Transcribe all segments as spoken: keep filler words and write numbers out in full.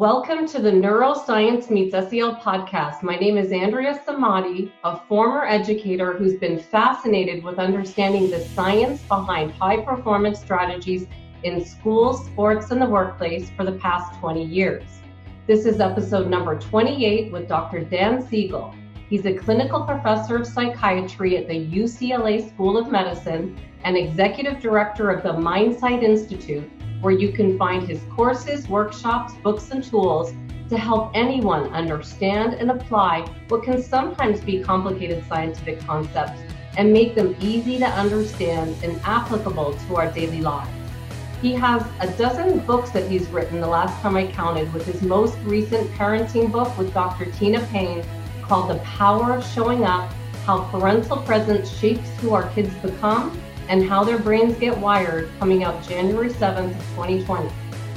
Welcome to the Neuroscience Meets S E L podcast. My name is Andrea Samadi, a former educator who's been fascinated with understanding the science behind high-performance strategies in schools, sports, and the workplace for the past twenty years. This is episode number twenty-eight with Doctor Dan Siegel. He's a clinical professor of psychiatry at the U C L A School of Medicine and executive director of the Mindsight Institute, where you can find his courses, workshops, books, and tools to help anyone understand and apply what can sometimes be complicated scientific concepts and make them easy to understand and applicable to our daily lives. He has a dozen books that he's written, the last time I counted, with his most recent parenting book with Doctor Tina Payne called The Power of Showing Up, How Parental Presence Shapes Who Our Kids Become, and How Their Brains Get Wired, coming out January seventh of twenty twenty.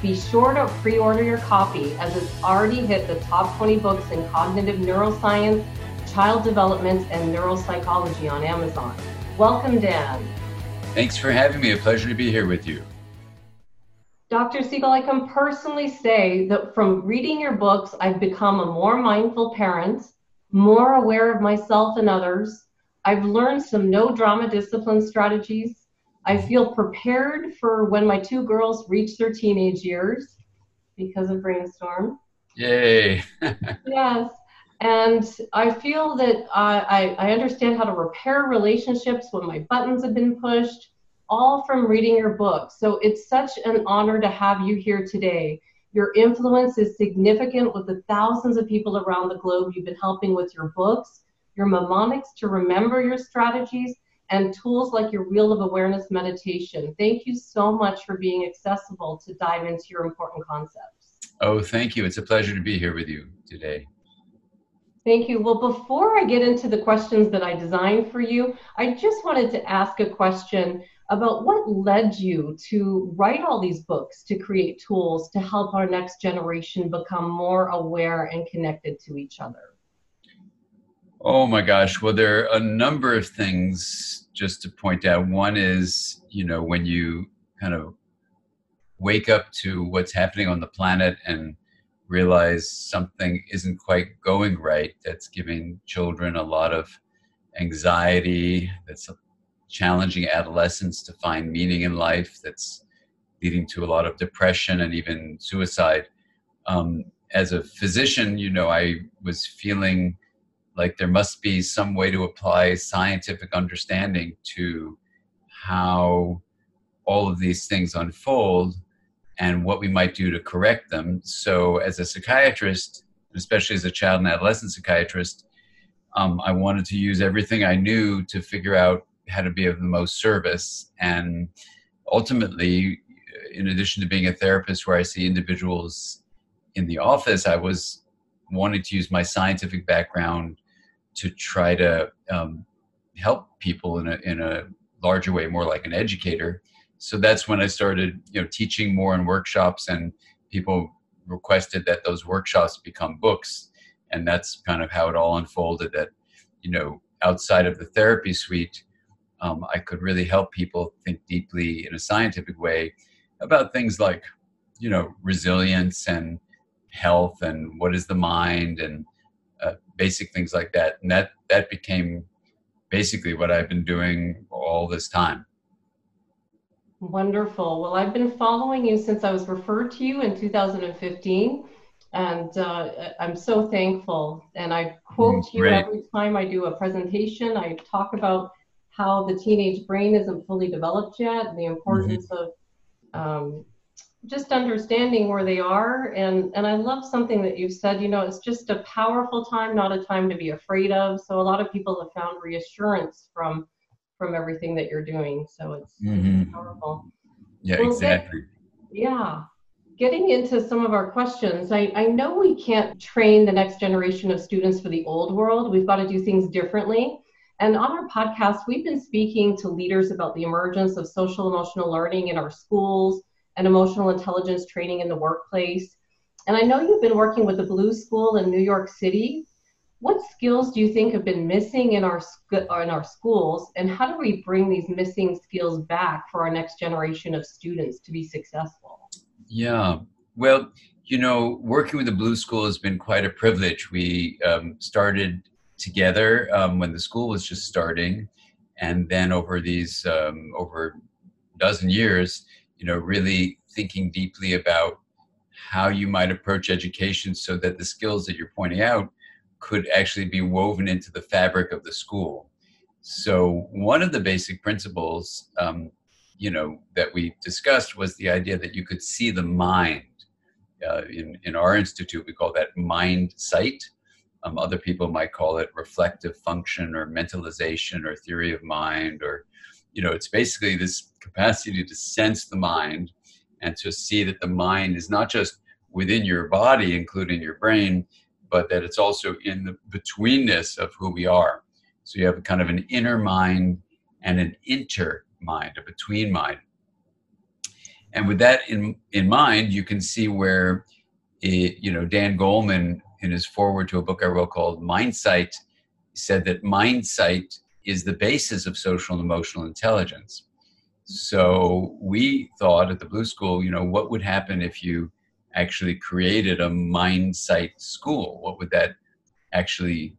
Be sure to pre-order your copy, as it's already hit the top twenty books in cognitive neuroscience, child development, and neuropsychology on Amazon. Welcome, Dan. Thanks for having me. A pleasure to be here with you. Doctor Siegel, I can personally say that from reading your books, I've become a more mindful parent, more aware of myself and others. I've learned some no drama discipline strategies. I feel prepared for when my two girls reach their teenage years because of Brainstorm. Yay. Yes. And I feel that uh, I, I understand how to repair relationships when my buttons have been pushed, all from reading your book. So it's such an honor to have you here today. Your influence is significant with the thousands of people around the globe you've been helping with your books, your mnemonics to remember your strategies, and tools like your Wheel of Awareness meditation. Thank you so much for being accessible to dive into your important concepts. Oh, thank you. It's a pleasure to be here with you today. Thank you. Well, before I get into the questions that I designed for you, I just wanted to ask a question about what led you to write all these books, to create tools to help our next generation become more aware and connected to each other. Oh my gosh. Well, there are a number of things just to point out. One is, you know, when you kind of wake up to what's happening on the planet and realize something isn't quite going right, that's giving children a lot of anxiety, that's challenging adolescents to find meaning in life, that's leading to a lot of depression and even suicide. Um, as a physician, you know, I was feeling like there must be some way to apply scientific understanding to how all of these things unfold and what we might do to correct them. So as a psychiatrist, especially as a child and adolescent psychiatrist, um, I wanted to use everything I knew to figure out how to be of the most service. And ultimately, in addition to being a therapist where I see individuals in the office, I was wanting to use my scientific background to try to um, help people in a in a larger way, more like an educator. So that's when I started, you know, teaching more in workshops, and people requested that those workshops become books. And that's kind of how it all unfolded, that, you know, outside of the therapy suite, um, I could really help people think deeply in a scientific way about things like, you know, resilience and health and what is the mind and Uh, basic things like that. And that, that became basically what I've been doing all this time. Wonderful. Well, I've been following you since I was referred to you in two thousand fifteen. And uh, I'm so thankful. And I quote mm, you every time I do a presentation. I talk about how the teenage brain isn't fully developed yet and the importance mm-hmm. of um, just understanding where they are. And, and I love something that you've said, you know, it's just a powerful time, not a time to be afraid of. So a lot of people have found reassurance from, from everything that you're doing. So it's, mm-hmm. it's powerful. Yeah, well, exactly. Get, yeah. Getting into some of our questions. I, I know we can't train the next generation of students for the old world. We've got to do things differently. And on our podcast, we've been speaking to leaders about the emergence of social emotional learning in our schools and emotional intelligence training in the workplace. And I know you've been working with the Blue School in New York City. What skills do you think have been missing in our sc- in our schools, and how do we bring these missing skills back for our next generation of students to be successful? Yeah, well, you know, working with the Blue School has been quite a privilege. We um, started together um, when the school was just starting, and then over these um, over a dozen years, you know, really thinking deeply about how you might approach education so that the skills that you're pointing out could actually be woven into the fabric of the school. So one of the basic principles, um, you know, that we discussed was the idea that you could see the mind. Uh, in, in our institute, we call that mindsight. Um, other people might call it reflective function or mentalization or theory of mind, or, you know, it's basically this capacity to sense the mind and to see that the mind is not just within your body, including your brain, but that it's also in the betweenness of who we are. So you have a kind of an inner mind and an inter mind, a between mind. And with that in, in mind, you can see where, it, you know, Dan Goleman, in his foreword to a book I wrote called Mindsight, said that mindsight is the basis of social and emotional intelligence. So we thought at the Blue School, you know, what would happen if you actually created a mindsight school? What would that actually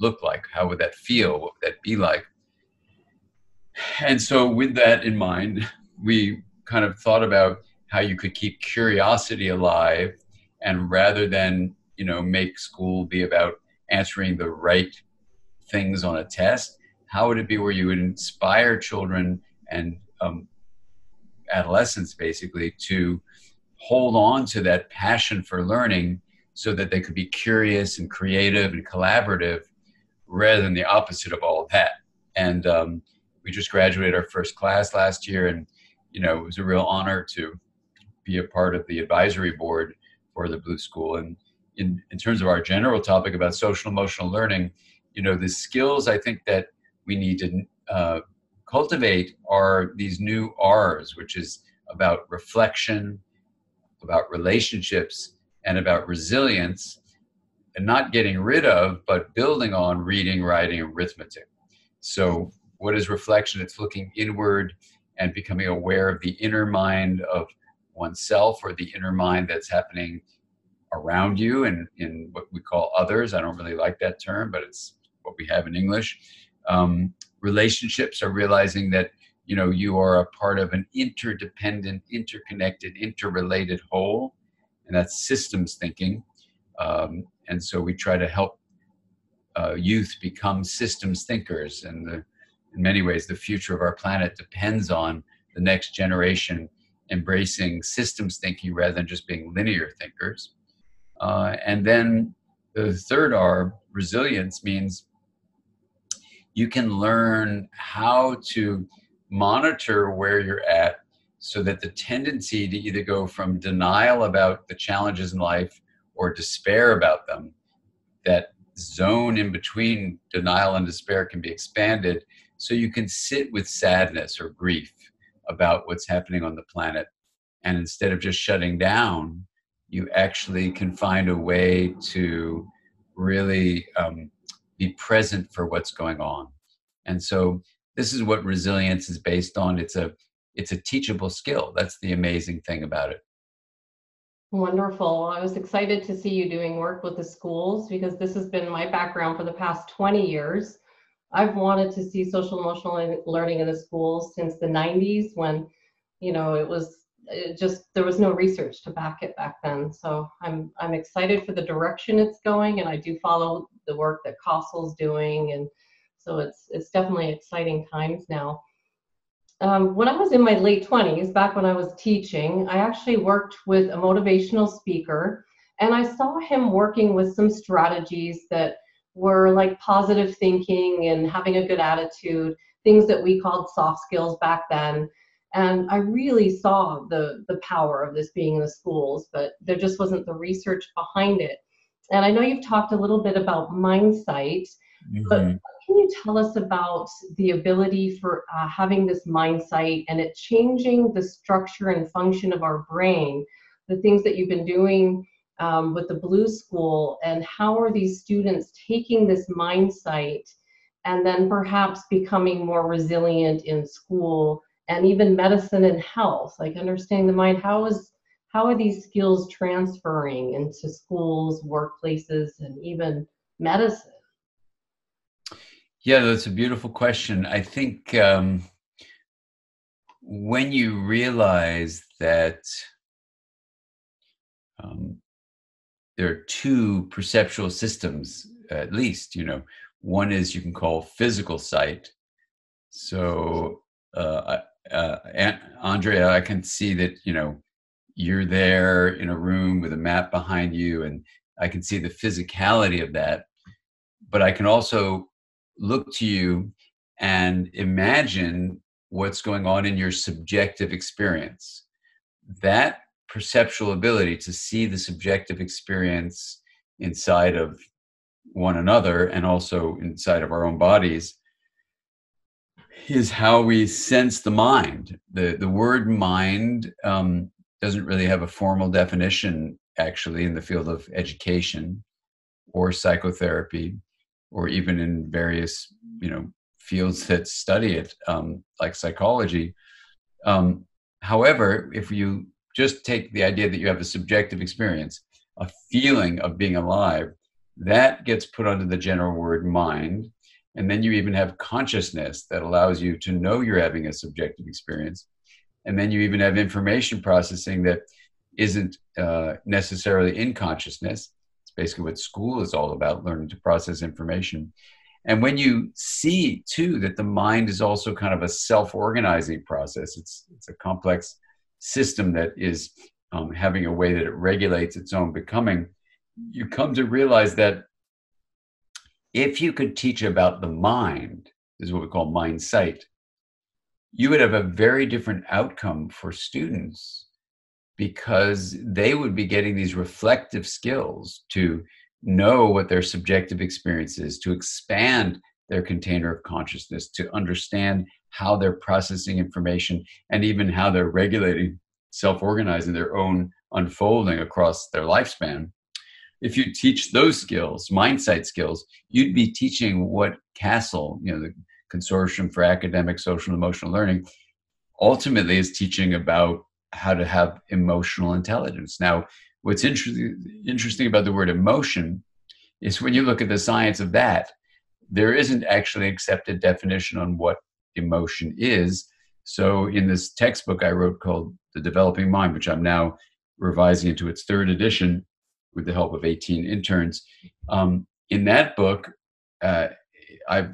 look like? How would that feel? What would that be like? And so with that in mind, we kind of thought about how you could keep curiosity alive, and rather than, you know, make school be about answering the right things on a test, how would it be where you would inspire children and um, adolescents basically to hold on to that passion for learning so that they could be curious and creative and collaborative, rather than the opposite of all that. And um, we just graduated our first class last year, and, you know, it was a real honor to be a part of the advisory board for the Blue School. And in, in terms of our general topic about social emotional learning, you know, the skills I think that we need to uh, cultivate are these new R's, which is about reflection, about relationships, and about resilience, and not getting rid of, but building on reading, writing, and arithmetic. So what is reflection? It's looking inward and becoming aware of the inner mind of oneself, or the inner mind that's happening around you and in what we call others. I don't really like that term, but it's what we have in English. Um, relationships are realizing that, you know, you are a part of an interdependent, interconnected, interrelated whole, and that's systems thinking. Um, and so we try to help uh, youth become systems thinkers, and the in many ways, the future of our planet depends on the next generation embracing systems thinking rather than just being linear thinkers. Uh, and then the third R, resilience, means you can learn how to monitor where you're at so that the tendency to either go from denial about the challenges in life or despair about them, that zone in between denial and despair, can be expanded. So you can sit with sadness or grief about what's happening on the planet. And instead of just shutting down, you actually can find a way to really um, be present for what's going on. And so this is what resilience is based on. It's a, it's a teachable skill. That's the amazing thing about it. Wonderful. I was excited to see you doing work with the schools, because this has been my background for the past twenty years. I've wanted to see social emotional learning in the schools since the nineties, when, you know, it was it just, there was no research to back it back then. So I'm, I'm excited for the direction it's going, and I do follow the work that Kossel's doing. And so it's, it's definitely exciting times now. Um, when I was in my late twenties, back when I was teaching, I actually worked with a motivational speaker, and I saw him working with some strategies that were like positive thinking and having a good attitude, things that we called soft skills back then. And I really saw the, the power of this being in the schools, but there just wasn't the research behind it. And I know you've talked a little bit about mindsight, mm-hmm. but can you tell us about the ability for uh, having this mindsight and it changing the structure and function of our brain, the things that you've been doing Um, with the Blue School, and how are these students taking this mindsight and then perhaps becoming more resilient in school and even medicine and health, like understanding the mind? How is how are these skills transferring into schools, workplaces, and even medicine? Yeah, that's a beautiful question. I think um, when you realize that um, there are two perceptual systems, at least, you know, one is you can call physical sight. So, uh, uh, Aunt Andrea, I can see that, you know, you're there in a room with a map behind you, and I can see the physicality of that, but I can also look to you and imagine what's going on in your subjective experience. That perceptual ability to see the subjective experience inside of one another and also inside of our own bodies is how we sense the mind. The, the word mind um, doesn't really have a formal definition, actually, in the field of education or psychotherapy, or even in various, you know, fields that study it, um, like psychology. Um, however, if you just take the idea that you have a subjective experience, a feeling of being alive, that gets put under the general word mind. And then you even have consciousness that allows you to know you're having a subjective experience. And then you even have information processing that isn't uh, necessarily in consciousness. Basically what school is all about, learning to process information. And when you see, too, that the mind is also kind of a self-organizing process, it's, it's a complex system that is um, having a way that it regulates its own becoming, you come to realize that if you could teach about the mind, this is what we call mindsight, you would have a very different outcome for students, because they would be getting these reflective skills to know what their subjective experience is, to expand their container of consciousness, to understand how they're processing information, and even how they're regulating, self-organizing their own unfolding across their lifespan. If you teach those skills, mindsight skills, you'd be teaching what CASEL, you know, the Consortium for Academic Social and Emotional Learning, ultimately is teaching about how to have emotional intelligence. Now, what's interesting, interesting about the word emotion is when you look at the science of that, there isn't actually accepted definition on what emotion is. So in this textbook I wrote called The Developing Mind, which I'm now revising into its third edition with the help of eighteen interns, um, in that book, uh, I've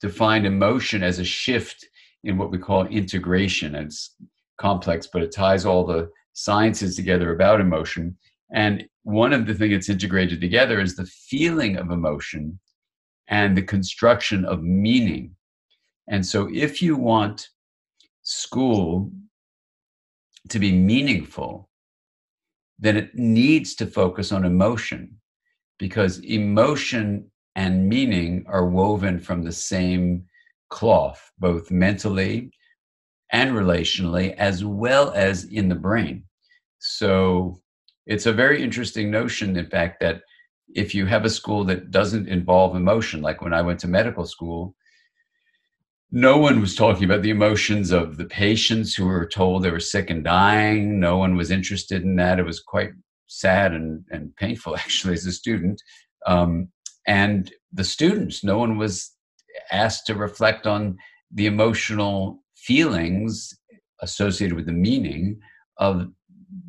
defined emotion as a shift in what we call integration. It's complex, but it ties all the sciences together about emotion. And one of the things that's integrated together is the feeling of emotion and the construction of meaning. And so if you want school to be meaningful, then it needs to focus on emotion, because emotion and meaning are woven from the same cloth, both mentally and relationally, as well as in the brain. So it's a very interesting notion, in fact, that if you have a school that doesn't involve emotion, like when I went to medical school, no one was talking about the emotions of the patients who were told they were sick and dying. No one was interested in that. It was quite sad and, and painful, actually, as a student. Um, and the students, no one was asked to reflect on the emotional feelings associated with the meaning of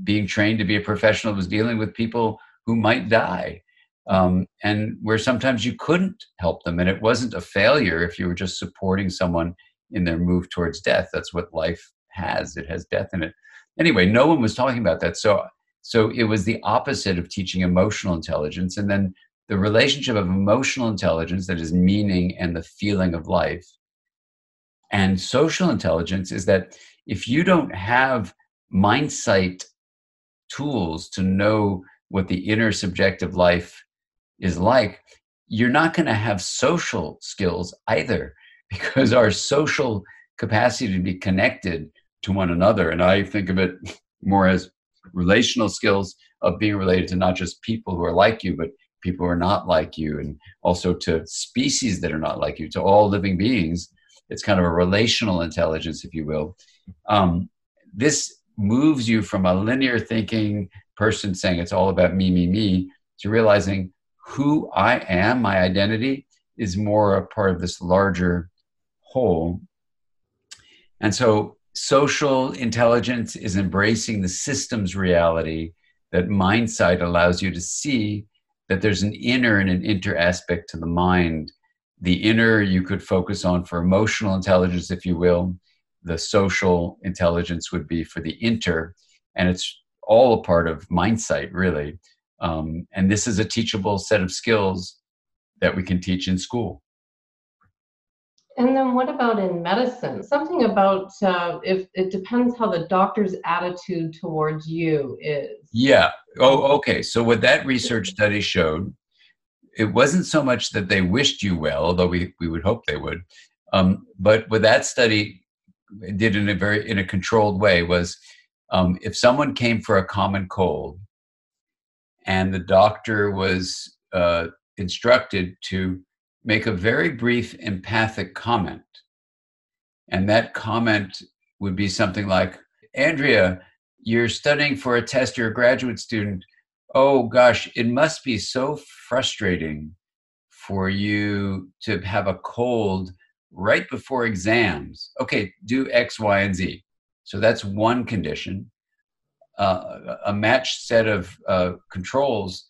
being trained to be a professional who's dealing with people who might die, um, and where sometimes you couldn't help them. And it wasn't a failure if you were just supporting someone in their move towards death. That's what life has. It has death in it. Anyway, no one was talking about that. So, so it was the opposite of teaching emotional intelligence. And then the relationship of emotional intelligence, that is meaning and the feeling of life, and social intelligence, is that if you don't have mindsight tools to know what the inner subjective life is like, you're not going to have social skills either, because our social capacity to be connected to one another, and I think of it more as relational skills of being related to not just people who are like you, but people who are not like you, and also to species that are not like you, to all living beings. It's kind of a relational intelligence, if you will. Um, this moves you from a linear thinking person saying it's all about me, me, me, to realizing who I am, my identity, is more a part of this larger whole. And so social intelligence is embracing the systems reality that Mindsight allows you to see, that there's an inner and an inter aspect to the mind. The inner you could focus on for emotional intelligence, if you will. The social intelligence would be for the inter, and it's all a part of Mindsight, really. Um, and this is a teachable set of skills that we can teach in school. And then what about in medicine? Something about, uh, if it depends how the doctor's attitude towards you is. Yeah. Oh, okay. So what that research study showed, it wasn't so much that they wished you well, although we, we would hope they would. Um, but what that study did in a very, in a controlled way was, um, if someone came for a common cold and the doctor was uh, instructed to make a very brief empathic comment. And that comment would be something like, Andrea, you're studying for a test, you're a graduate student. Oh gosh, it must be so frustrating for you to have a cold right before exams. Okay, do X, Y, and Z. So that's one condition. Uh, a matched set of uh, controls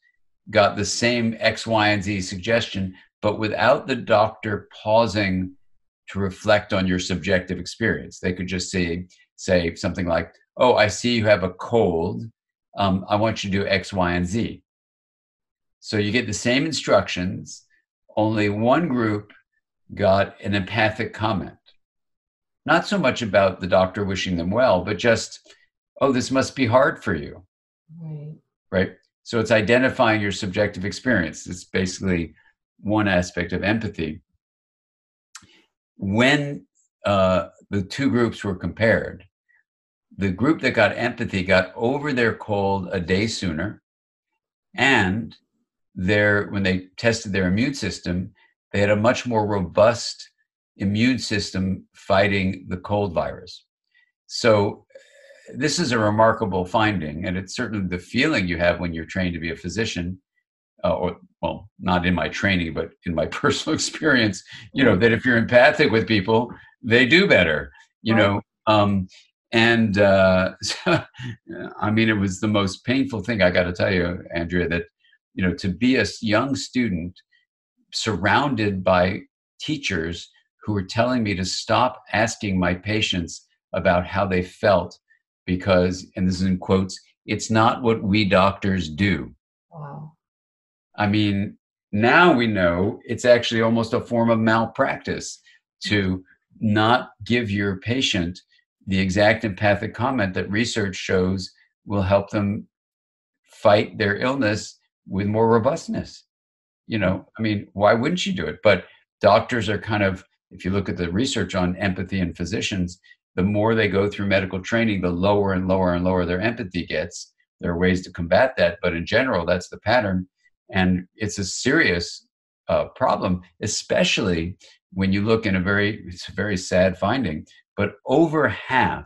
got the same X, Y, and Z suggestion, but without the doctor pausing to reflect on your subjective experience. They could just say, say something like, oh, I see you have a cold. Um, I want you to do X, Y, and Z. So you get the same instructions. Only one group got an empathic comment. Not so much about the doctor wishing them well, but just, oh, this must be hard for you. Right. Right? So it's identifying your subjective experience. It's basically one aspect of empathy. When uh, the two groups were compared, the group that got empathy got over their cold a day sooner, and their, when they tested their immune system, they had a much more robust immune system fighting the cold virus. So this is a remarkable finding, and it's certainly the feeling you have when you're trained to be a physician. Uh, or, well, not in my training, but in my personal experience, you know, that if you're empathic with people, they do better, you right. know. Um, and uh, so, I mean, it was the most painful thing, I got to tell you, Andrea, that, you know, to be a young student surrounded by teachers who were telling me to stop asking my patients about how they felt because, and this is in quotes, it's not what we doctors do. Wow. I mean, now we know it's actually almost a form of malpractice to not give your patient the exact empathic comment that research shows will help them fight their illness with more robustness. You know, I mean, why wouldn't you do it? But doctors are kind of, if you look at the research on empathy in physicians, the more they go through medical training, the lower and lower and lower their empathy gets. There are ways to combat that, but in general, that's the pattern. And it's a serious uh, problem, especially when you look in a very, it's a very sad finding, but over half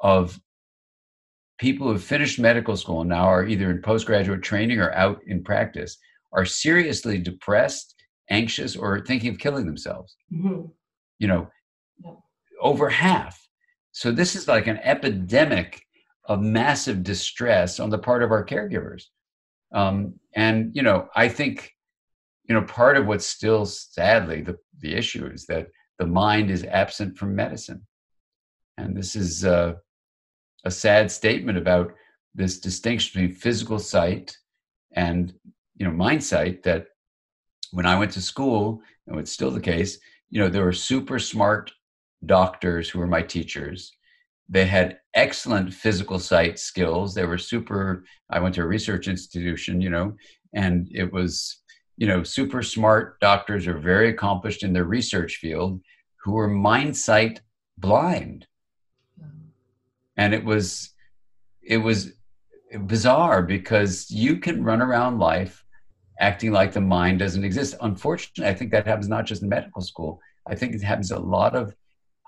of people who have finished medical school and now are either in postgraduate training or out in practice are seriously depressed, anxious, or thinking of killing themselves. Mm-hmm. You know, yeah. Over half. So this is like an epidemic of massive distress on the part of our caregivers. Um, and, you know, I think, you know, part of what's still sadly the, the issue is that the mind is absent from medicine. And this is uh, a sad statement about this distinction between physical sight and, you know, mind sight, that when I went to school, and it's still the case, you know, there were super smart doctors who were my teachers. They had excellent physical sight skills. They were super, I went to a research institution, you know, and it was, you know, super smart doctors are very accomplished in their research field who were mind sight blind. And it was, it was bizarre because you can run around life acting like the mind doesn't exist. Unfortunately, I think that happens not just in medical school. I think it happens a lot of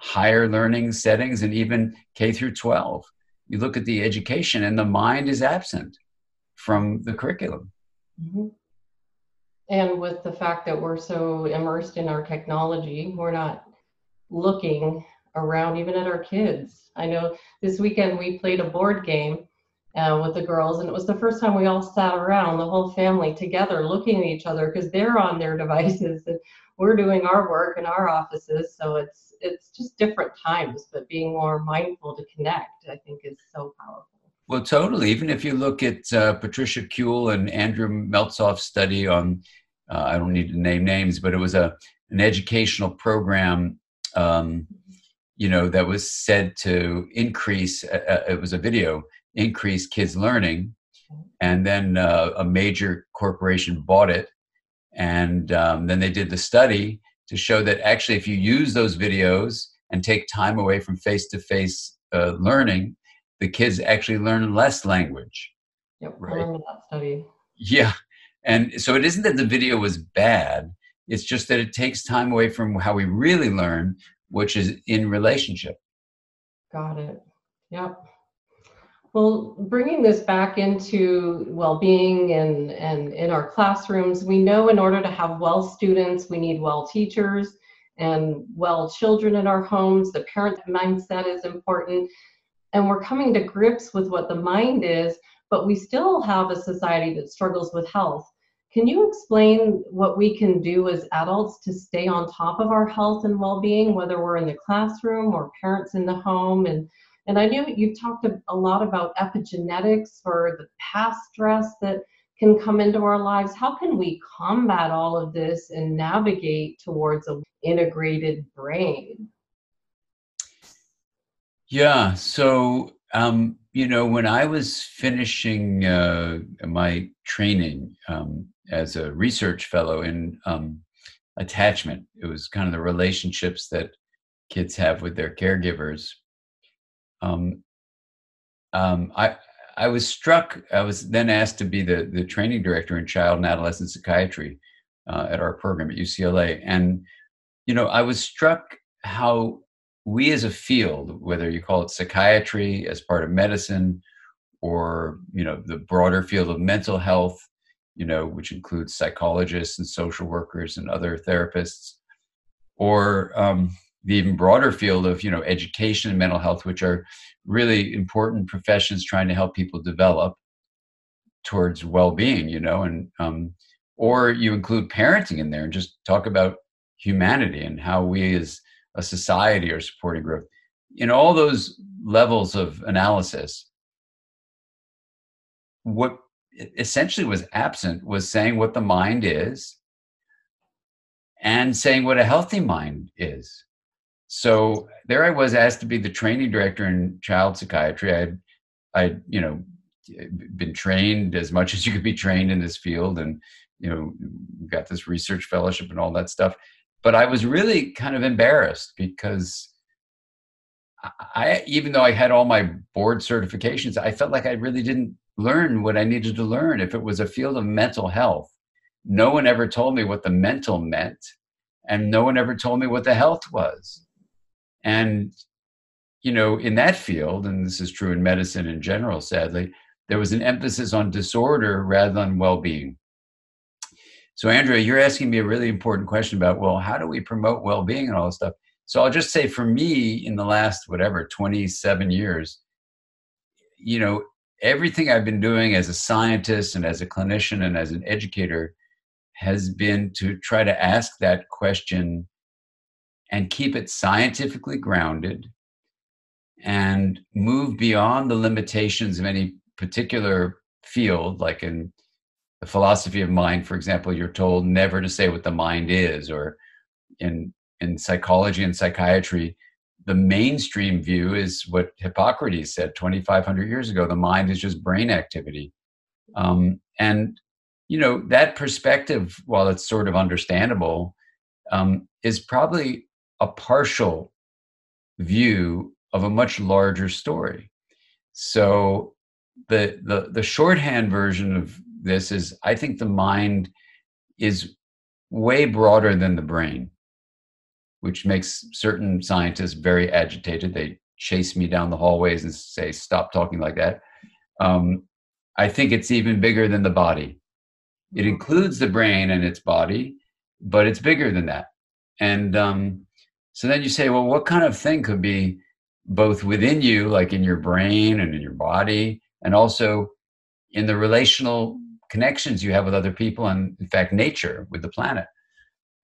higher learning settings and even K through twelve, you look at the education and the mind is absent from the curriculum. Mm-hmm. And with the fact that we're so immersed in our technology, we're not looking around even at our kids. I know this weekend we played a board game uh, with the girls, and it was the first time we all sat around, the whole family together, looking at each other, because they're on their devices and we're doing our work in our offices. So it's it's just different times, but being more mindful to connect, I think, is so powerful. Well, totally. Even if you look at uh, Patricia Kuhl and Andrew Meltzoff's study on, uh, I don't need to name names, but it was a an educational program um, you know, that was said to increase, uh, it was a video, increase kids' learning. And then uh, a major corporation bought it. And um, then they did the study to show that actually if you use those videos and take time away from face-to-face uh, learning, the kids actually learn less language. Yep, right? I remember that study. Yeah. And so it isn't that the video was bad. It's just that it takes time away from how we really learn, which is in relationship. Got it. Yep. Well, bringing this back into well-being and, and in our classrooms, we know in order to have well students, we need well teachers and well children in our homes. The parent mindset is important. And we're coming to grips with what the mind is, but we still have a society that struggles with health. Can you explain what we can do as adults to stay on top of our health and well-being, whether we're in the classroom or parents in the home? And, and I know you've talked a lot about epigenetics or the past stress that can come into our lives. How can we combat all of this and navigate towards an integrated brain? Yeah, so, um, you know, when I was finishing uh, my training, um, as a research fellow in um, attachment. It was kind of the relationships that kids have with their caregivers. Um, um, I I was struck, I was then asked to be the, the training director in child and adolescent psychiatry uh, at our program at U C L A. And, you know, I was struck how we as a field, whether you call it psychiatry as part of medicine or, you know, the broader field of mental health, you know, which includes psychologists and social workers and other therapists, or um, the even broader field of, you know, education and mental health, which are really important professions trying to help people develop towards well-being, you know, and um, or you include parenting in there and just talk about humanity and how we as a society are supporting growth. In all those levels of analysis, what essentially was absent was saying what the mind is and saying what a healthy mind is. So there I was asked to be the training director in child psychiatry. I had, I, you know, been trained as much as you could be trained in this field and, you know, got this research fellowship and all that stuff. But I was really kind of embarrassed because I, even though I had all my board certifications, I felt like I really didn't learn what I needed to learn. If it was a field of mental health, no one ever told me what the mental meant, and no one ever told me what the health was. And, you know, in that field, and this is true in medicine in general, sadly, there was an emphasis on disorder rather than well-being. So, Andrea, you're asking me a really important question about, well, how do we promote well-being and all this stuff? So I'll just say for me, in the last, whatever, twenty-seven years, you know, everything I've been doing as a scientist and as a clinician and as an educator has been to try to ask that question and keep it scientifically grounded and move beyond the limitations of any particular field. Like in the philosophy of mind, for example, you're told never to say what the mind is, or in in psychology and psychiatry, the mainstream view is what Hippocrates said twenty-five hundred years ago, the mind is just brain activity. Um, and, you know, that perspective, while it's sort of understandable, um, is probably a partial view of a much larger story. So the, the, the shorthand version of this is, I think the mind is way broader than the brain, which makes certain scientists very agitated. They chase me down the hallways and say, stop talking like that. Um, I think it's even bigger than the body. It includes the brain and its body, but it's bigger than that. And um, so then you say, well, what kind of thing could be both within you, like in your brain and in your body, and also in the relational connections you have with other people and, in fact, nature, with the planet?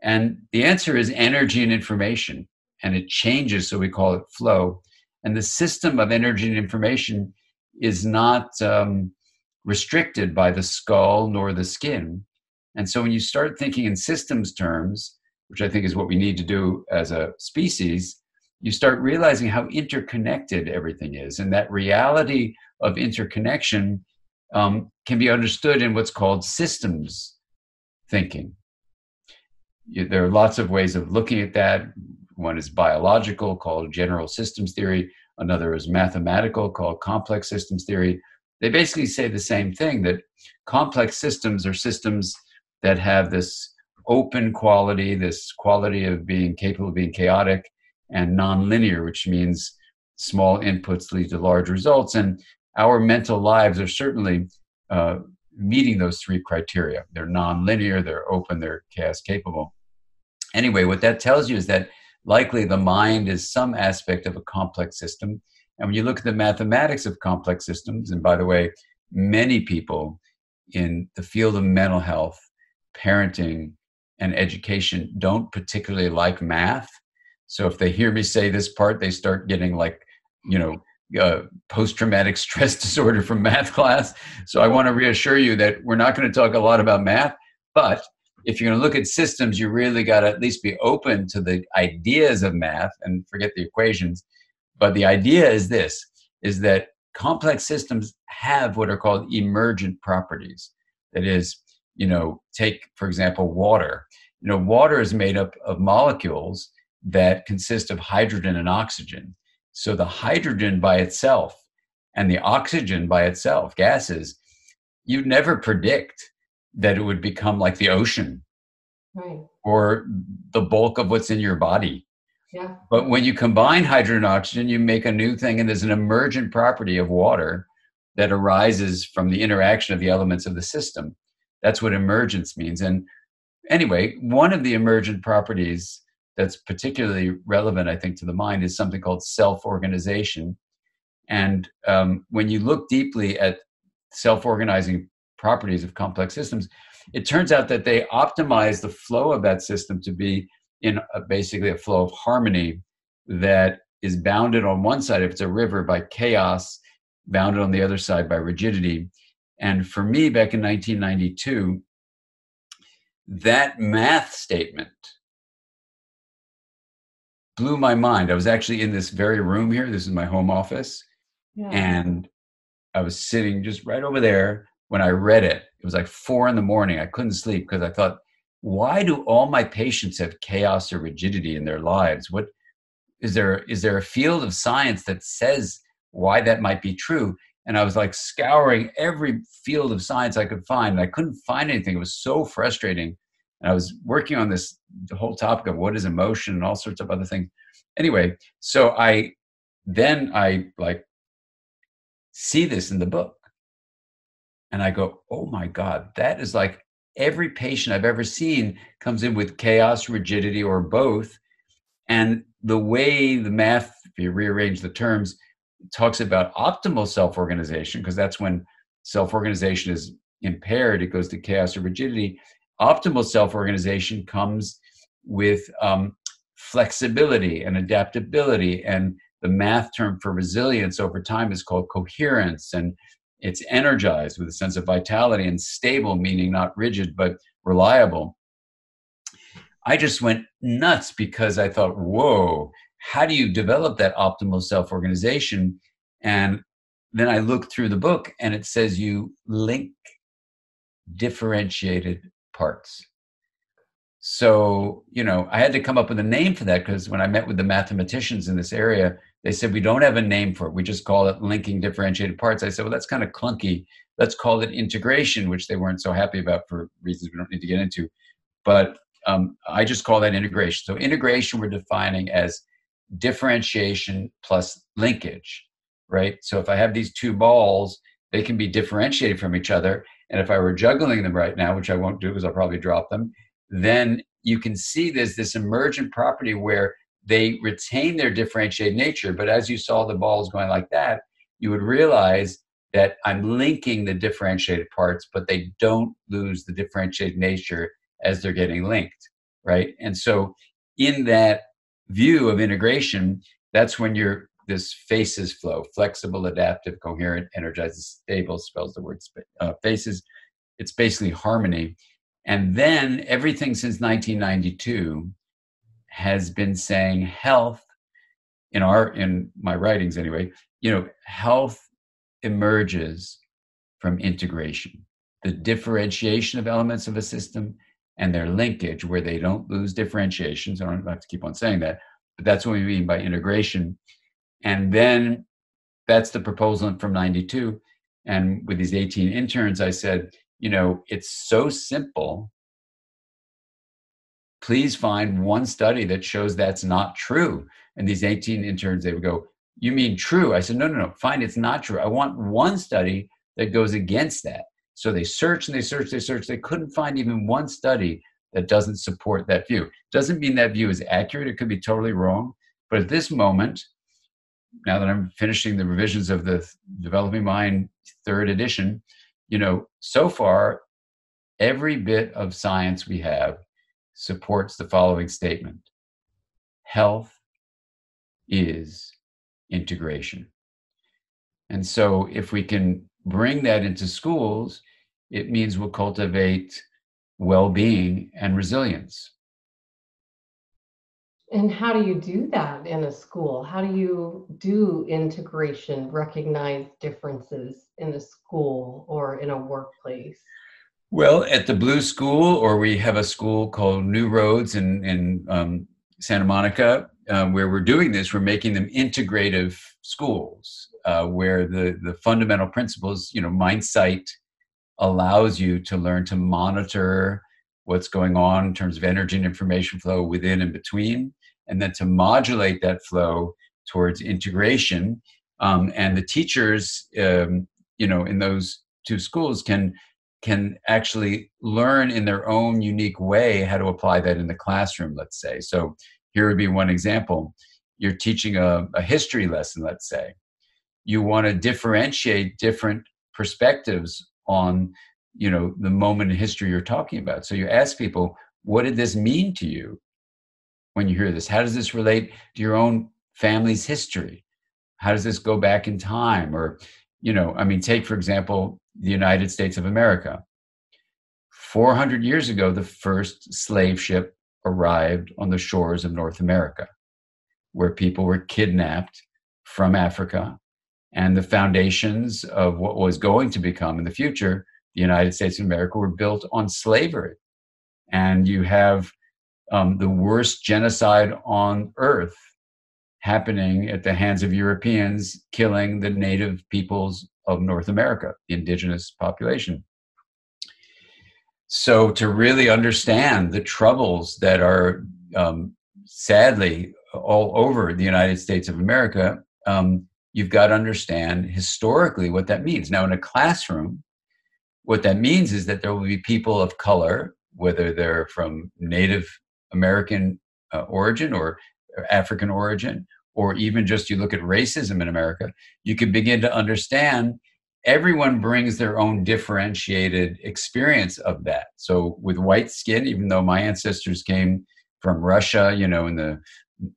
And the answer is energy and information, and it changes, so we call it flow. And the system of energy and information is not um, restricted by the skull nor the skin. And so when you start thinking in systems terms, which I think is what we need to do as a species, you start realizing how interconnected everything is. And that reality of interconnection um, can be understood in what's called systems thinking. There are lots of ways of looking at that. One is biological, called general systems theory. Another is mathematical, called complex systems theory. They basically say the same thing, that complex systems are systems that have this open quality, this quality of being capable of being chaotic and nonlinear, which means small inputs lead to large results. And our mental lives are certainly uh, meeting those three criteria. They're nonlinear, they're open, they're chaos capable. Anyway, what that tells you is that likely the mind is some aspect of a complex system. And when you look at the mathematics of complex systems, and by the way, many people in the field of mental health, parenting, and education don't particularly like math. So if they hear me say this part, they start getting like, you know, uh, post-traumatic stress disorder from math class. So I want to reassure you that we're not going to talk a lot about math, but if you're going to look at systems, you really got to at least be open to the ideas of math and forget the equations. But the idea is this, is that complex systems have what are called emergent properties. That is, you know, take, for example, water. You know, water is made up of molecules that consist of hydrogen and oxygen. So the hydrogen by itself and the oxygen by itself, gases, you'd never predict that it would become like the ocean, right, or the bulk of what's in your body. Yeah. But when you combine hydrogen and oxygen, you make a new thing, and there's an emergent property of water that arises from the interaction of the elements of the system. That's what emergence means. And anyway, one of the emergent properties that's particularly relevant, I think, to the mind is something called self-organization. And um, when you look deeply at self-organizing properties of complex systems, it turns out that they optimize the flow of that system to be in a, basically a flow of harmony that is bounded on one side, if it's a river, by chaos, bounded on the other side by rigidity. And for me, back in nineteen ninety-two, that math statement blew my mind. I was actually in this very room here. This is my home office. Yeah. And I was sitting just right over there when I read it. It was like four in the morning. I couldn't sleep because I thought, why do all my patients have chaos or rigidity in their lives? What is there? Is there a field of science that says why that might be true? And I was like scouring every field of science I could find, and I couldn't find anything. It was so frustrating. And I was working on this the whole topic of what is emotion and all sorts of other things. Anyway, so I then I like see this in the book. And I go, oh my God, that is like every patient I've ever seen comes in with chaos, rigidity, or both. And the way the math, if you rearrange the terms, talks about optimal self-organization, because that's when self-organization is impaired, it goes to chaos or rigidity. Optimal self-organization comes with um, flexibility and adaptability. And the math term for resilience over time is called coherence, and it's energized with a sense of vitality, and stable, meaning not rigid, but reliable. I just went nuts because I thought, whoa, how do you develop that optimal self-organization? And then I looked through the book, and it says you link differentiated parts. So, you know, I had to come up with a name for that, because when I met with the mathematicians in this area, they said, we don't have a name for it. We just call it linking differentiated parts. I said, well, that's kind of clunky. Let's call it integration, which they weren't so happy about for reasons we don't need to get into. But um, I just call that integration. So integration we're defining as differentiation plus linkage, right? So if I have these two balls, they can be differentiated from each other. And if I were juggling them right now, which I won't do because I'll probably drop them, then you can see there's this emergent property where they retain their differentiated nature. But as you saw the balls going like that, you would realize that I'm linking the differentiated parts, but they don't lose the differentiated nature as they're getting linked, right? And so in that view of integration, that's when you're this FACES flow: flexible, adaptive, coherent, energizes, stable, spells the word uh, FACES. It's basically harmony. And then everything since nineteen ninety-two has been saying health, in our, in my writings anyway, you know, health emerges from integration, the differentiation of elements of a system and their linkage where they don't lose differentiations. I don't have to keep on saying that, but that's what we mean by integration. And then that's the proposal from ninety-two. And with these eighteen interns, I said, you know, it's so simple. Please find one study that shows that's not true. And these eighteen interns, they would go, you mean true? I said, no, no, no, fine, it's not true. I want one study that goes against that. So they searched and they searched, they searched. They couldn't find even one study that doesn't support that view. Doesn't mean that view is accurate. It could be totally wrong. But at this moment, now that I'm finishing the revisions of the Developing Mind third edition, you know, so far, every bit of science we have supports the following statement: health is integration. And so if we can bring that into schools, it means we'll cultivate well-being and resilience. And how do you do that in a school? How do you do integration, recognize differences in a school or in a workplace? Well, at the Blue School, or we have a school called New Roads in, in um, Santa Monica, um, where we're doing this, we're making them integrative schools, uh, where the, the fundamental principles, you know, Mindsight allows you to learn to monitor what's going on in terms of energy and information flow within and between, and then to modulate that flow towards integration. Um, and the teachers, um, you know, in those two schools can can actually learn in their own unique way how to apply that in the classroom, let's say. So here would be one example. You're teaching a, a history lesson, let's say. You want to differentiate different perspectives on, you know, the moment in history you're talking about. So you ask people, what did this mean to you when you hear this? How does this relate to your own family's history? How does this go back in time? Or, you know, I mean, take, for example, the United States of America. four hundred years ago, the first slave ship arrived on the shores of North America, where people were kidnapped from Africa, and the foundations of what was going to become in the future the United States of America were built on slavery. And you have um, the worst genocide on earth happening at the hands of Europeans, killing the native peoples of North America, the indigenous population. So to really understand the troubles that are um, sadly all over the United States of America, um, you've got to understand historically what that means. Now in a classroom, what that means is that there will be people of color, whether they're from Native American uh, origin or African origin, or even just you look at racism in America, you can begin to understand everyone brings their own differentiated experience of that. So with white skin, even though my ancestors came from Russia, you know, in the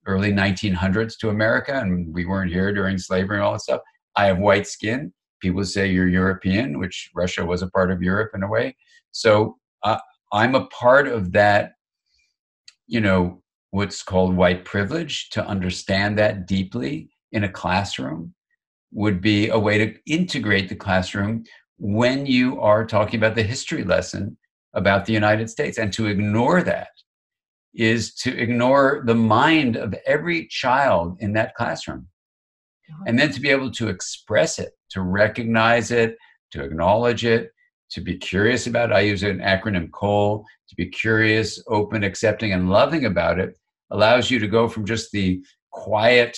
early nineteen hundreds to America, and we weren't here during slavery and all that stuff, I have white skin. People say you're European, which Russia was a part of Europe in a way. So uh, I'm a part of that, you know, what's called white privilege. To understand that deeply in a classroom would be a way to integrate the classroom when you are talking about the history lesson about the United States. And to ignore that is to ignore the mind of every child in that classroom. And then to be able to express it, to recognize it, to acknowledge it, to be curious about it. I use an acronym, COLE, to be curious, open, accepting, and loving about it, allows you to go from just the quiet,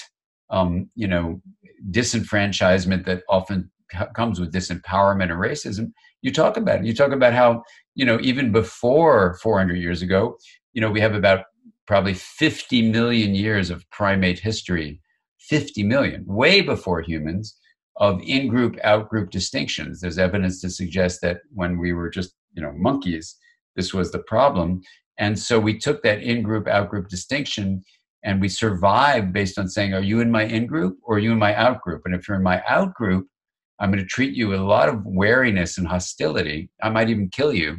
um, you know, disenfranchisement that often comes with disempowerment and racism, you talk about it. You talk about how, you know, even before four hundred years ago, you know, we have about probably fifty million years of primate history, fifty million, way before humans, of in-group, out-group distinctions. There's evidence to suggest that when we were just, you know, monkeys, this was the problem. And so we took that in-group, out-group distinction and we survived based on saying, are you in my in-group or are you in my out-group? And if you're in my out-group, I'm going to treat you with a lot of wariness and hostility. I might even kill you.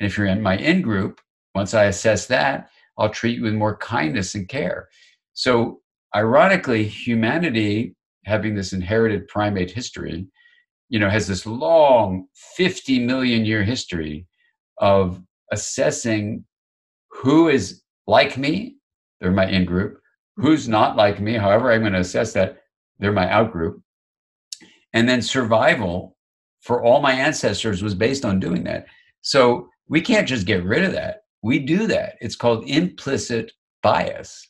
And if you're in my in-group, once I assess that, I'll treat you with more kindness and care. So ironically, humanity, having this inherited primate history, you know, has this long fifty million year history of assessing who is like me, they're my in-group, who's not like me, however I'm going to assess that, they're my out-group. And then survival for all my ancestors was based on doing that. So we can't just get rid of that. We do that. It's called implicit bias.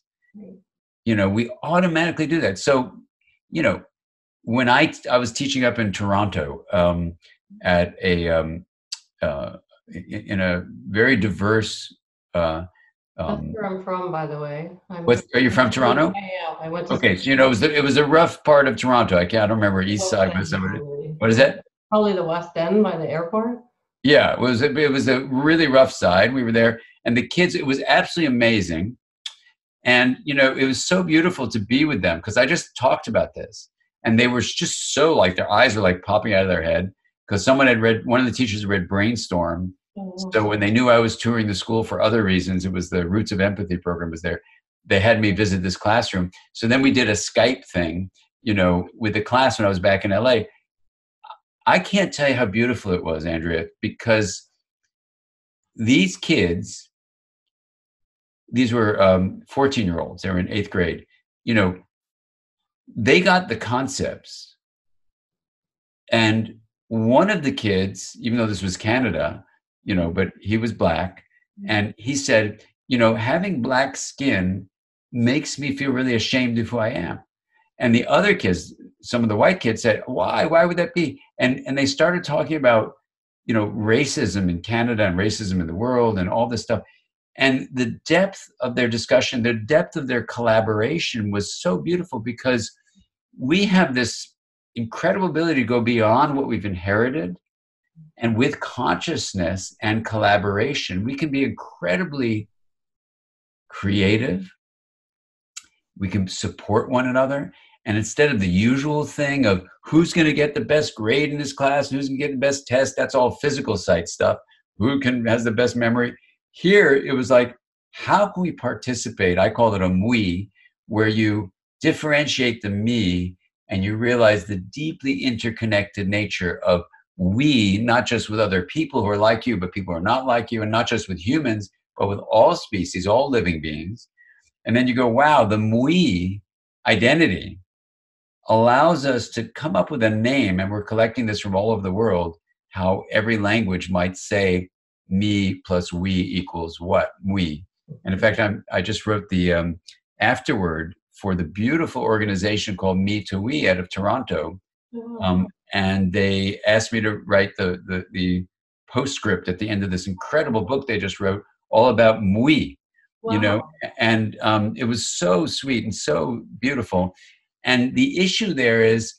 You know, we automatically do that. So, you know, when I, I was teaching up in Toronto um, at a, um, uh, in a very diverse. Uh, um, That's where I'm from, by the way. I'm what, are you from Toronto? Yeah, yeah. I went to okay, so, you know, it was, the, it was a rough part of Toronto. I can't I don't remember East Side. End, somebody, what is that? Probably the West End by the airport. Yeah, it was, it was a really rough side. We were there and the kids, it was absolutely amazing. And, you know, it was so beautiful to be with them because I just talked about this and they were just so like their eyes were like popping out of their head because someone had read, one of the teachers read Brainstorm. Mm-hmm. So when they knew I was touring the school for other reasons, it was the Roots of Empathy program was there. They had me visit this classroom. So then we did a Skype thing, you know, with the class when I was back in L A. I can't tell you how beautiful it was, Andrea, because these kids, these were um, fourteen-year-olds, they were in eighth grade, you know, they got the concepts. And one of the kids, even though this was Canada, you know, but he was Black, and he said, you know, having Black skin makes me feel really ashamed of who I am. And the other kids, some of the white kids said, why, why would that be? And and they started talking about, you know, racism in Canada and racism in the world and all this stuff. And the depth of their discussion, the depth of their collaboration was so beautiful because we have this incredible ability to go beyond what we've inherited. And with consciousness and collaboration, we can be incredibly creative. We can support one another. And instead of the usual thing of who's going to get the best grade in this class, who's going to get the best test, that's all physical site stuff, who can has the best memory. Here, it was like, how can we participate? I call it a M W I, where you differentiate the me and you realize the deeply interconnected nature of we, not just with other people who are like you, but people who are not like you, and not just with humans, but with all species, all living beings. And then you go, wow, the M W I identity allows us to come up with a name, and we're collecting this from all over the world, how every language might say me plus we equals what? M W I. And in fact, I'm, I just wrote the um, afterword for the beautiful organization called Me to We out of Toronto. Um, and they asked me to write the, the, the postscript at the end of this incredible book they just wrote, all about M W I. Wow. You know, and um, it was so sweet and so beautiful. And the issue there is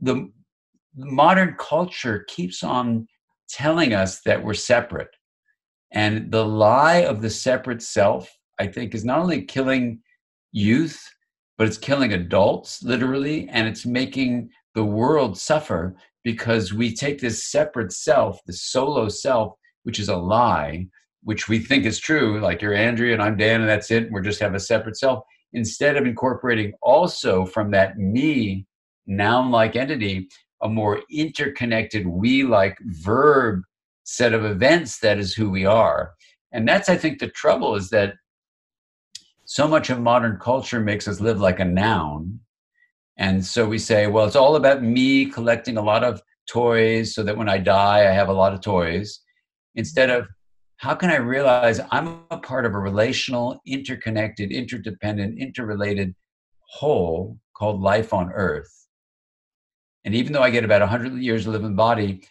the modern culture keeps on telling us that we're separate. And the lie of the separate self, I think, is not only killing youth, but it's killing adults, literally, and it's making the world suffer because we take this separate self, this solo self, which is a lie, which we think is true, like you're Andrea and I'm Dan and that's it, and we're just have a separate self, instead of incorporating also from that me, noun-like entity, a more interconnected we-like verb set of events that is who we are. And that's, I think, the trouble is that so much of modern culture makes us live like a noun. And so we say, well, it's all about me collecting a lot of toys so that when I die, I have a lot of toys, instead of how can I realize I'm a part of a relational, interconnected, interdependent, interrelated whole called life on earth? And even though I get about one hundred years to live in the body,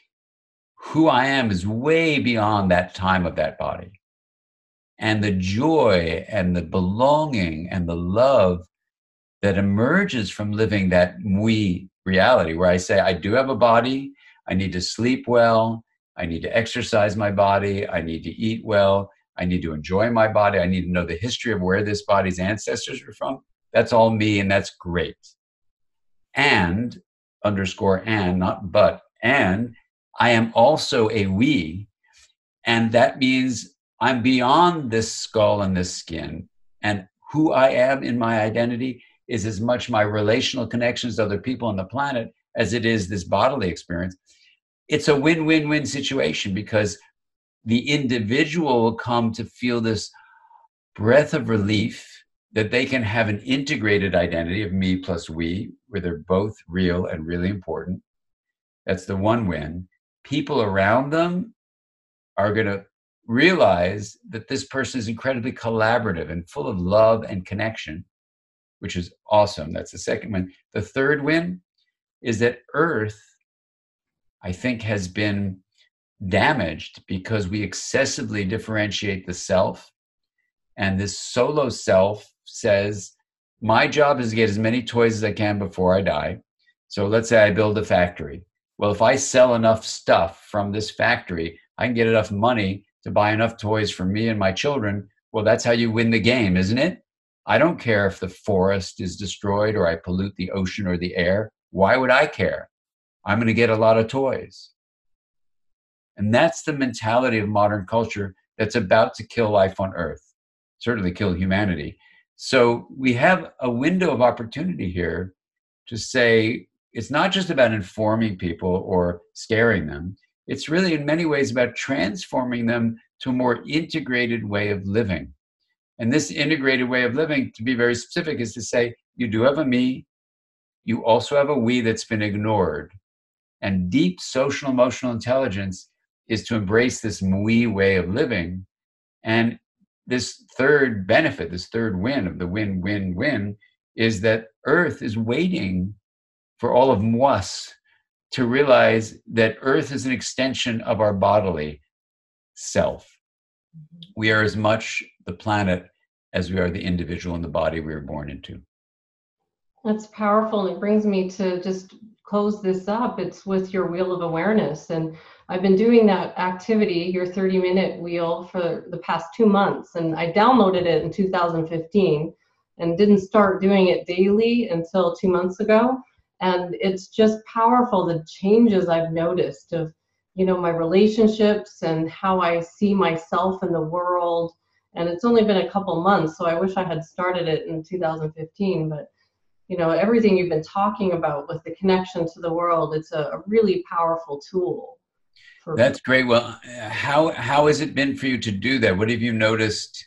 who I am is way beyond that time of that body. And the joy and the belonging and the love that emerges from living that we reality, where I say, I do have a body, I need to sleep well, I need to exercise my body, I need to eat well, I need to enjoy my body, I need to know the history of where this body's ancestors were from. That's all me, and that's great. And, underscore and, not but, and I am also a we, and that means I'm beyond this skull and this skin, and who I am in my identity is as much my relational connections to other people on the planet as it is this bodily experience. It's a win-win-win situation because the individual will come to feel this breath of relief that they can have an integrated identity of me plus we, where they're both real and really important. That's the one win. People around them are going to realize that this person is incredibly collaborative and full of love and connection, which is awesome. That's the second win. The third win is that Earth, I think, has been damaged because we excessively differentiate the self. And this solo self says, my job is to get as many toys as I can before I die. So let's say I build a factory. Well, if I sell enough stuff from this factory, I can get enough money to buy enough toys for me and my children. Well, that's how you win the game, isn't it? I don't care if the forest is destroyed or I pollute the ocean or the air. Why would I care? I'm going to get a lot of toys. And that's the mentality of modern culture that's about to kill life on Earth, certainly kill humanity. So we have a window of opportunity here to say it's not just about informing people or scaring them. It's really in many ways about transforming them to a more integrated way of living. And this integrated way of living, to be very specific, is to say, you do have a me, you also have a we that's been ignored. And deep social emotional intelligence is to embrace this we way of living. And this third benefit, this third win of the win-win-win is that Earth is waiting for all of us to realize that Earth is an extension of our bodily self. We are as much the planet as we are the individual in the body we were born into. That's powerful. And it brings me to just close this up. It's with your Wheel of Awareness. And I've been doing that activity, your thirty minute wheel, for the past two months. And I downloaded it in two thousand fifteen and didn't start doing it daily until two months ago. And it's just powerful, the changes I've noticed of, you know, my relationships and how I see myself in the world. And it's only been a couple months, so I wish I had started it in two thousand fifteen. But, you know, everything you've been talking about with the connection to the world, it's a, a really powerful tool. That's great. Well, how, how has it been for you to do that? What have you noticed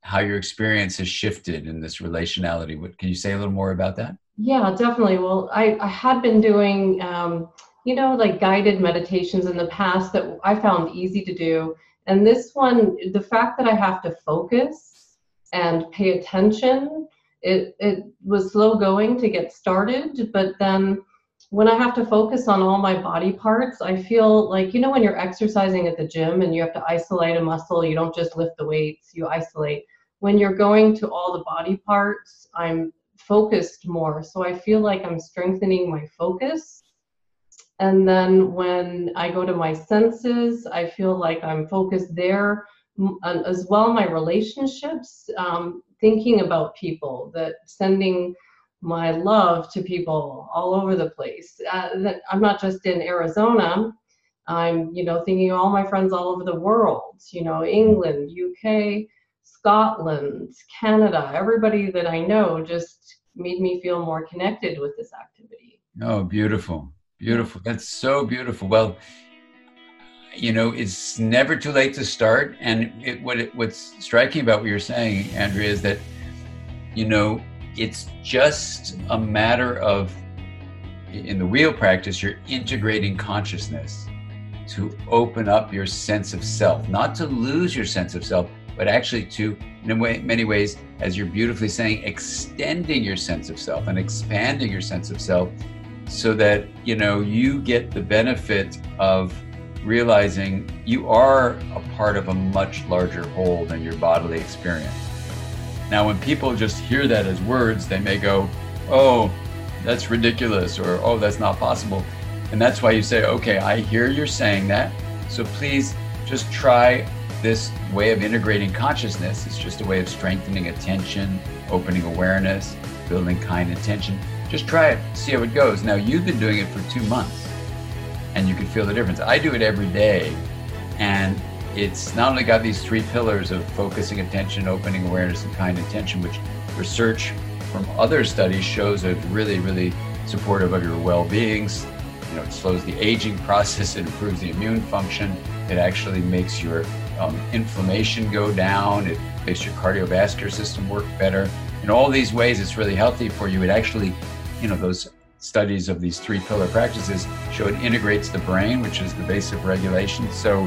how your experience has shifted in this relationality? What, can you say a little more about that? Yeah, definitely. Well, I, I had been doing, um, you know, like guided meditations in the past that I found easy to do. And this one, the fact that I have to focus and pay attention, it, it was slow going to get started. But then when I have to focus on all my body parts, I feel like, you know, when you're exercising at the gym and you have to isolate a muscle, you don't just lift the weights, you isolate. When you're going to all the body parts, I'm focused more. So I feel like I'm strengthening my focus. And then when I go to my senses, I feel like I'm focused there as well. My relationships, um, thinking about people, that sending my love to people all over the place. Uh, that I'm not just in Arizona. I'm, you know, thinking of all my friends all over the world, you know, England, U K, Scotland, Canada, everybody that I know just made me feel more connected with this activity. Oh, beautiful. Beautiful. That's so beautiful. Well, you know, it's never too late to start. And it, what it, what's striking about what you're saying, Andrea, is that, you know, it's just a matter of, in the wheel practice, you're integrating consciousness. to open up your sense of self, not to lose your sense of self, but actually to, in way, many ways, as you're beautifully saying, extending your sense of self and expanding your sense of self so that, you know, you get the benefit of realizing you are a part of a much larger whole than your bodily experience. Now, when people just hear that as words, they may go, oh, that's ridiculous, or oh, that's not possible. And that's why you say, okay, I hear you're saying that, so please just try this way of integrating consciousness. It's just a way of strengthening attention, opening awareness, building kind intention. Just try it, see how it goes. Now, you've been doing it for two months and you can feel the difference. I do it every day, and it's not only got these three pillars of focusing attention, opening awareness, and kind intention, which research from other studies shows is really, really supportive of your well-being. You know, it slows the aging process, it improves the immune function, it actually makes your um, inflammation go down, it makes your cardiovascular system work better. In all these ways, it's really healthy for you. It actually, you know, those studies of these three pillar practices show it integrates the brain, which is the base of regulation. So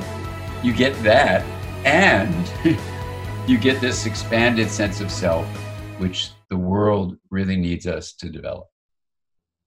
you get that, and you get this expanded sense of self, which the world really needs us to develop.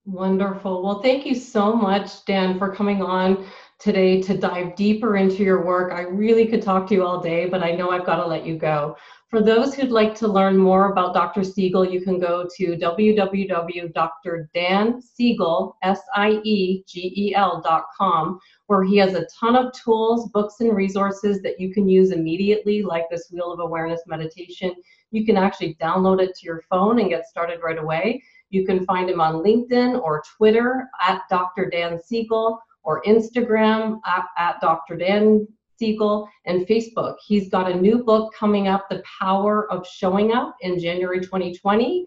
Wonderful. Well, thank you so much, Dan, for coming on today to dive deeper into your work. I really could talk to you all day, but I know I've got to let you go. For those who'd like to learn more about Doctor Siegel, you can go to w w w dot dan siegel dot com, where he has a ton of tools, books, and resources that you can use immediately, like this Wheel of Awareness meditation. You can actually download it to your phone and get started right away. You can find him on LinkedIn or Twitter at Doctor Dan Siegel, or Instagram at, at Doctor Dan Siegel, and Facebook. He's got a new book coming up, The Power of Showing Up, in January twenty twenty.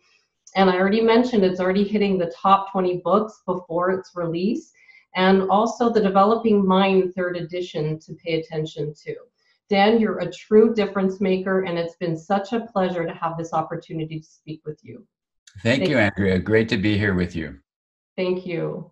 And I already mentioned it's already hitting the top twenty books before its release. And also The Developing Mind, third edition, to pay attention to. Dan, you're a true difference maker, and it's been such a pleasure to have this opportunity to speak with you. Thank, Thank you, Andrea. Great to be here with you. Thank you.